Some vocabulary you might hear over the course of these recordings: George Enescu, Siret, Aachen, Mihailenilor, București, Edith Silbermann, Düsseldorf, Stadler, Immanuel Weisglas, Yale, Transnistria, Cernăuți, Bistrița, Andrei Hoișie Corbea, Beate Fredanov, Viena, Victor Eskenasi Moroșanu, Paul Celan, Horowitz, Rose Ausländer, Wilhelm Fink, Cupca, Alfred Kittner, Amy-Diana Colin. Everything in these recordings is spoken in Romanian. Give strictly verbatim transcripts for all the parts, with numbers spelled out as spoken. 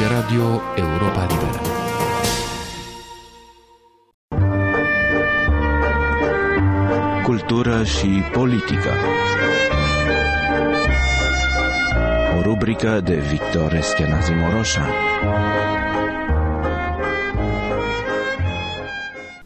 Face Radio Europa Liberă. Cultură și politică. O rubrică de Victor Eskenasi Moroșanu.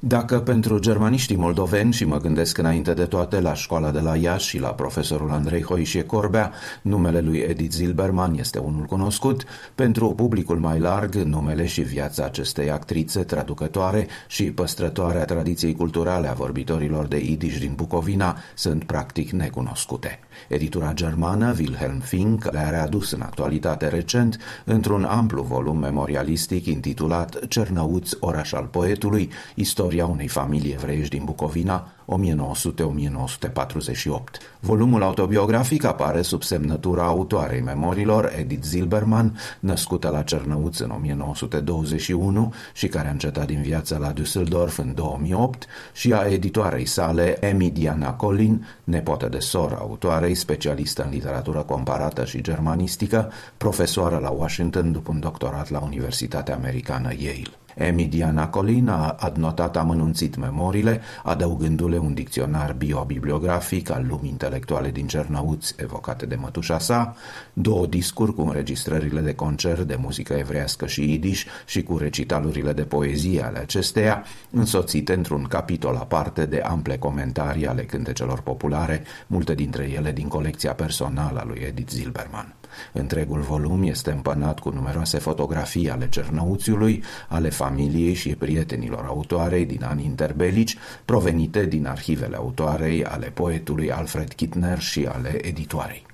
Dacă pentru germaniștii moldoveni, și mă gândesc înainte de toate la școala de la Iași și la profesorul Andrei Hoișie Corbea, numele lui Edith Silbermann este unul cunoscut, pentru publicul mai larg, numele și viața acestei actrițe, traducătoare și păstrătoare a tradiției culturale a vorbitorilor de idiș din Bucovina sunt practic necunoscute. Editura germană Wilhelm Fink le-a readus în actualitate recent într-un amplu volum memorialistic intitulat Cernăuți, oraș al poetului, istoria a unei familii evreiești din Bucovina, o mie nouă sute - o mie nouă sute patruzeci și opt. Volumul autobiografic apare sub semnătura autoarei memoriilor, Edith Silbermann, născută la Cernăuți în o mie nouă sute douăzeci și unu și care a încetat din viață la Düsseldorf în două mii opt, și a editoarei sale, Amy-Diana Colin, nepotă de sora autoarei, specialistă în literatură comparată și germanistică, profesoară la Washington după un doctorat la Universitatea Americană Yale. Amy-Diana Colin a adnotat amănunțit memoriile, adăugându-le un dicționar biobibliografic al lumii intelectuale din Cernăuți, evocate de mătușa sa, două discuri cu înregistrările de concert de muzică evrească și idiș și cu recitalurile de poezie ale acesteia, însoțite într-un capitol aparte de ample comentarii ale cântecelor populare, multe dintre ele din colecția personală a lui Edith Silbermann. Întregul volum este împănat cu numeroase fotografii ale Cernăuțiului, ale familiei și prietenilor autoarei din anii interbelici, provenite din arhivele autoarei, ale poetului Alfred Kittner și ale editoarei.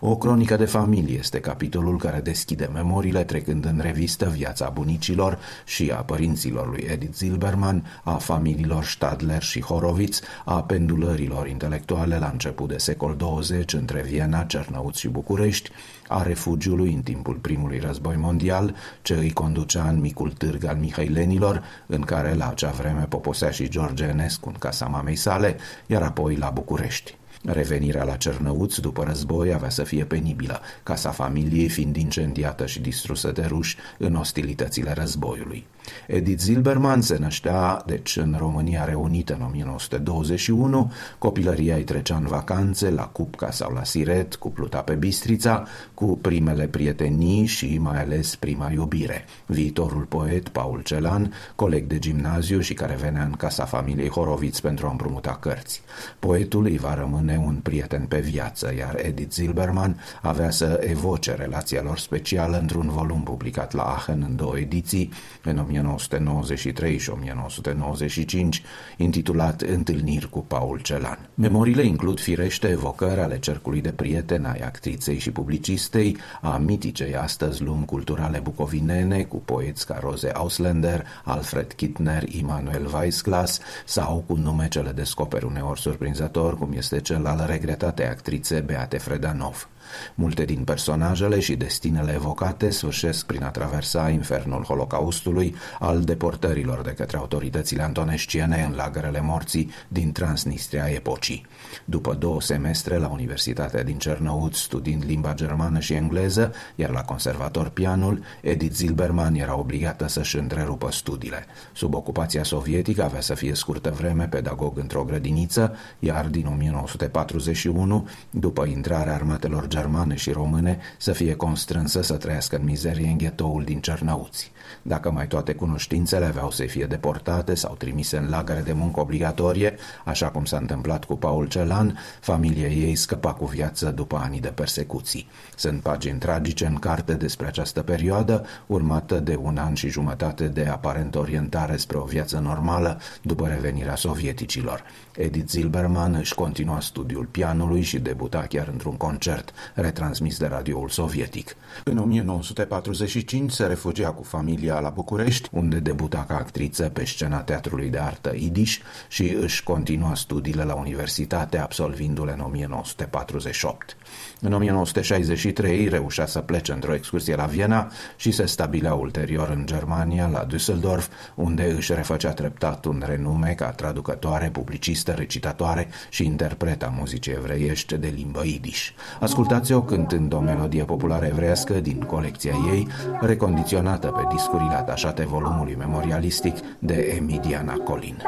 O cronică de familie este capitolul care deschide memoriile, trecând în revistă viața bunicilor și a părinților lui Edith Silbermann, a familiilor Stadler și Horowitz, a pendulărilor intelectuale la început de secol douăzeci între Viena, Cernăuți și București, a refugiului în timpul primului război mondial, ce îi conducea în micul târg al Mihailenilor, în care la acea vreme poposea și George Enescu în casa mamei sale, iar apoi la București. Revenirea la Cernăuți după război avea să fie penibilă, casa familiei fiind incendiată și distrusă de ruși în ostilitățile războiului. Edith Silbermann se năștea, deci, în România Reunită în o mie nouă sute douăzeci și unu, copilăria îi trecea în vacanțe la Cupca sau la Siret, cupluta pe Bistrița, cu primele prietenii și mai ales prima iubire. Viitorul poet Paul Celan, coleg de gimnaziu și care venea în casa familiei Horowitz pentru a împrumuta cărți. Poetul îi va rămâne un prieten pe viață, iar Edith Silbermann avea să evoce relația lor specială într-un volum publicat la Aachen în două ediții, în o mie nouă sute nouăzeci și trei și o mie nouă sute nouăzeci și cinci, intitulat Întâlniri cu Paul Celan. Memoriile includ firește evocări ale cercului de prieteni ai actriței și publicistei, a miticei astăzi lumi culturale bucovinene, cu poeți ca Rose Ausländer, Alfred Kittner, Immanuel Weisglas, sau cu nume ce le descoperi uneori surprinzător, cum este cel al regretatei actrițe Beate Fredanov. Multe din personajele și destinele evocate sfârșesc prin a traversa infernul Holocaustului, al deportărilor de către autoritățile antonesciene în lagărele morții din Transnistria epocii. După două semestre la Universitatea din Cernăuți, studiind limba germană și engleză, iar la conservator pianul, Edith Silbermann era obligată să-și întrerupă studiile. Sub ocupația sovietică avea să fie scurtă vreme pedagog într-o grădiniță, iar din o mie nouă sute patruzeci și unu, după intrarea armatelor germane și române, să fie constrânsă să trăiască în mizerie în ghetoul din Cernăuți. Dacă mai toate cunoștințele aveau să fie deportate sau trimise în lagăre de muncă obligatorie, așa cum s-a întâmplat cu Paul Celan, familia ei scăpa cu viață după anii de persecuții. Sunt pagini tragice în carte despre această perioadă, urmată de un an și jumătate de aparent orientare spre o viață normală după revenirea sovieticilor. Edith Silbermann își continua studiul pianului și debuta chiar într-un concert retransmis de radioul sovietic. În o mie nouă sute patruzeci și cinci se refugia cu familia la București, unde debuta ca actriță pe scena Teatrului de Artă Idiș și își continua studiile la universitate, absolvindu-le în o mie nouă sute patruzeci și opt. În o mie nouă sute șaizeci și trei reușea să plece într-o excursie la Viena și se stabilea ulterior în Germania, la Düsseldorf, unde își refăcea treptat un renume ca traducătoare, publicistă, recitatoare și interpretă a muzicii evreiești de limbă idiș. Ascultă ascultați-o cântând o melodie populară evreiască din colecția ei, recondiționată pe discurile atașate volumului memorialistic de Amy-Diana Colin.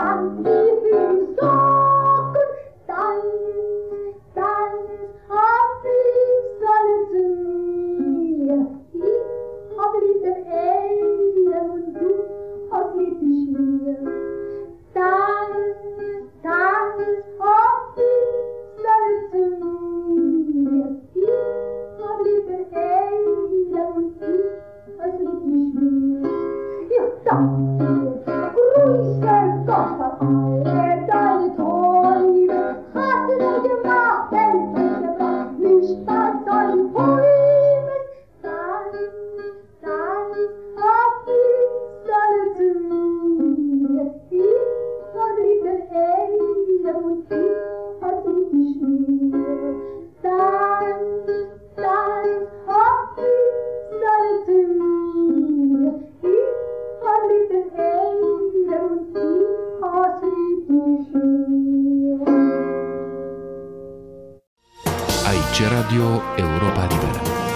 Radio Europa Liberă.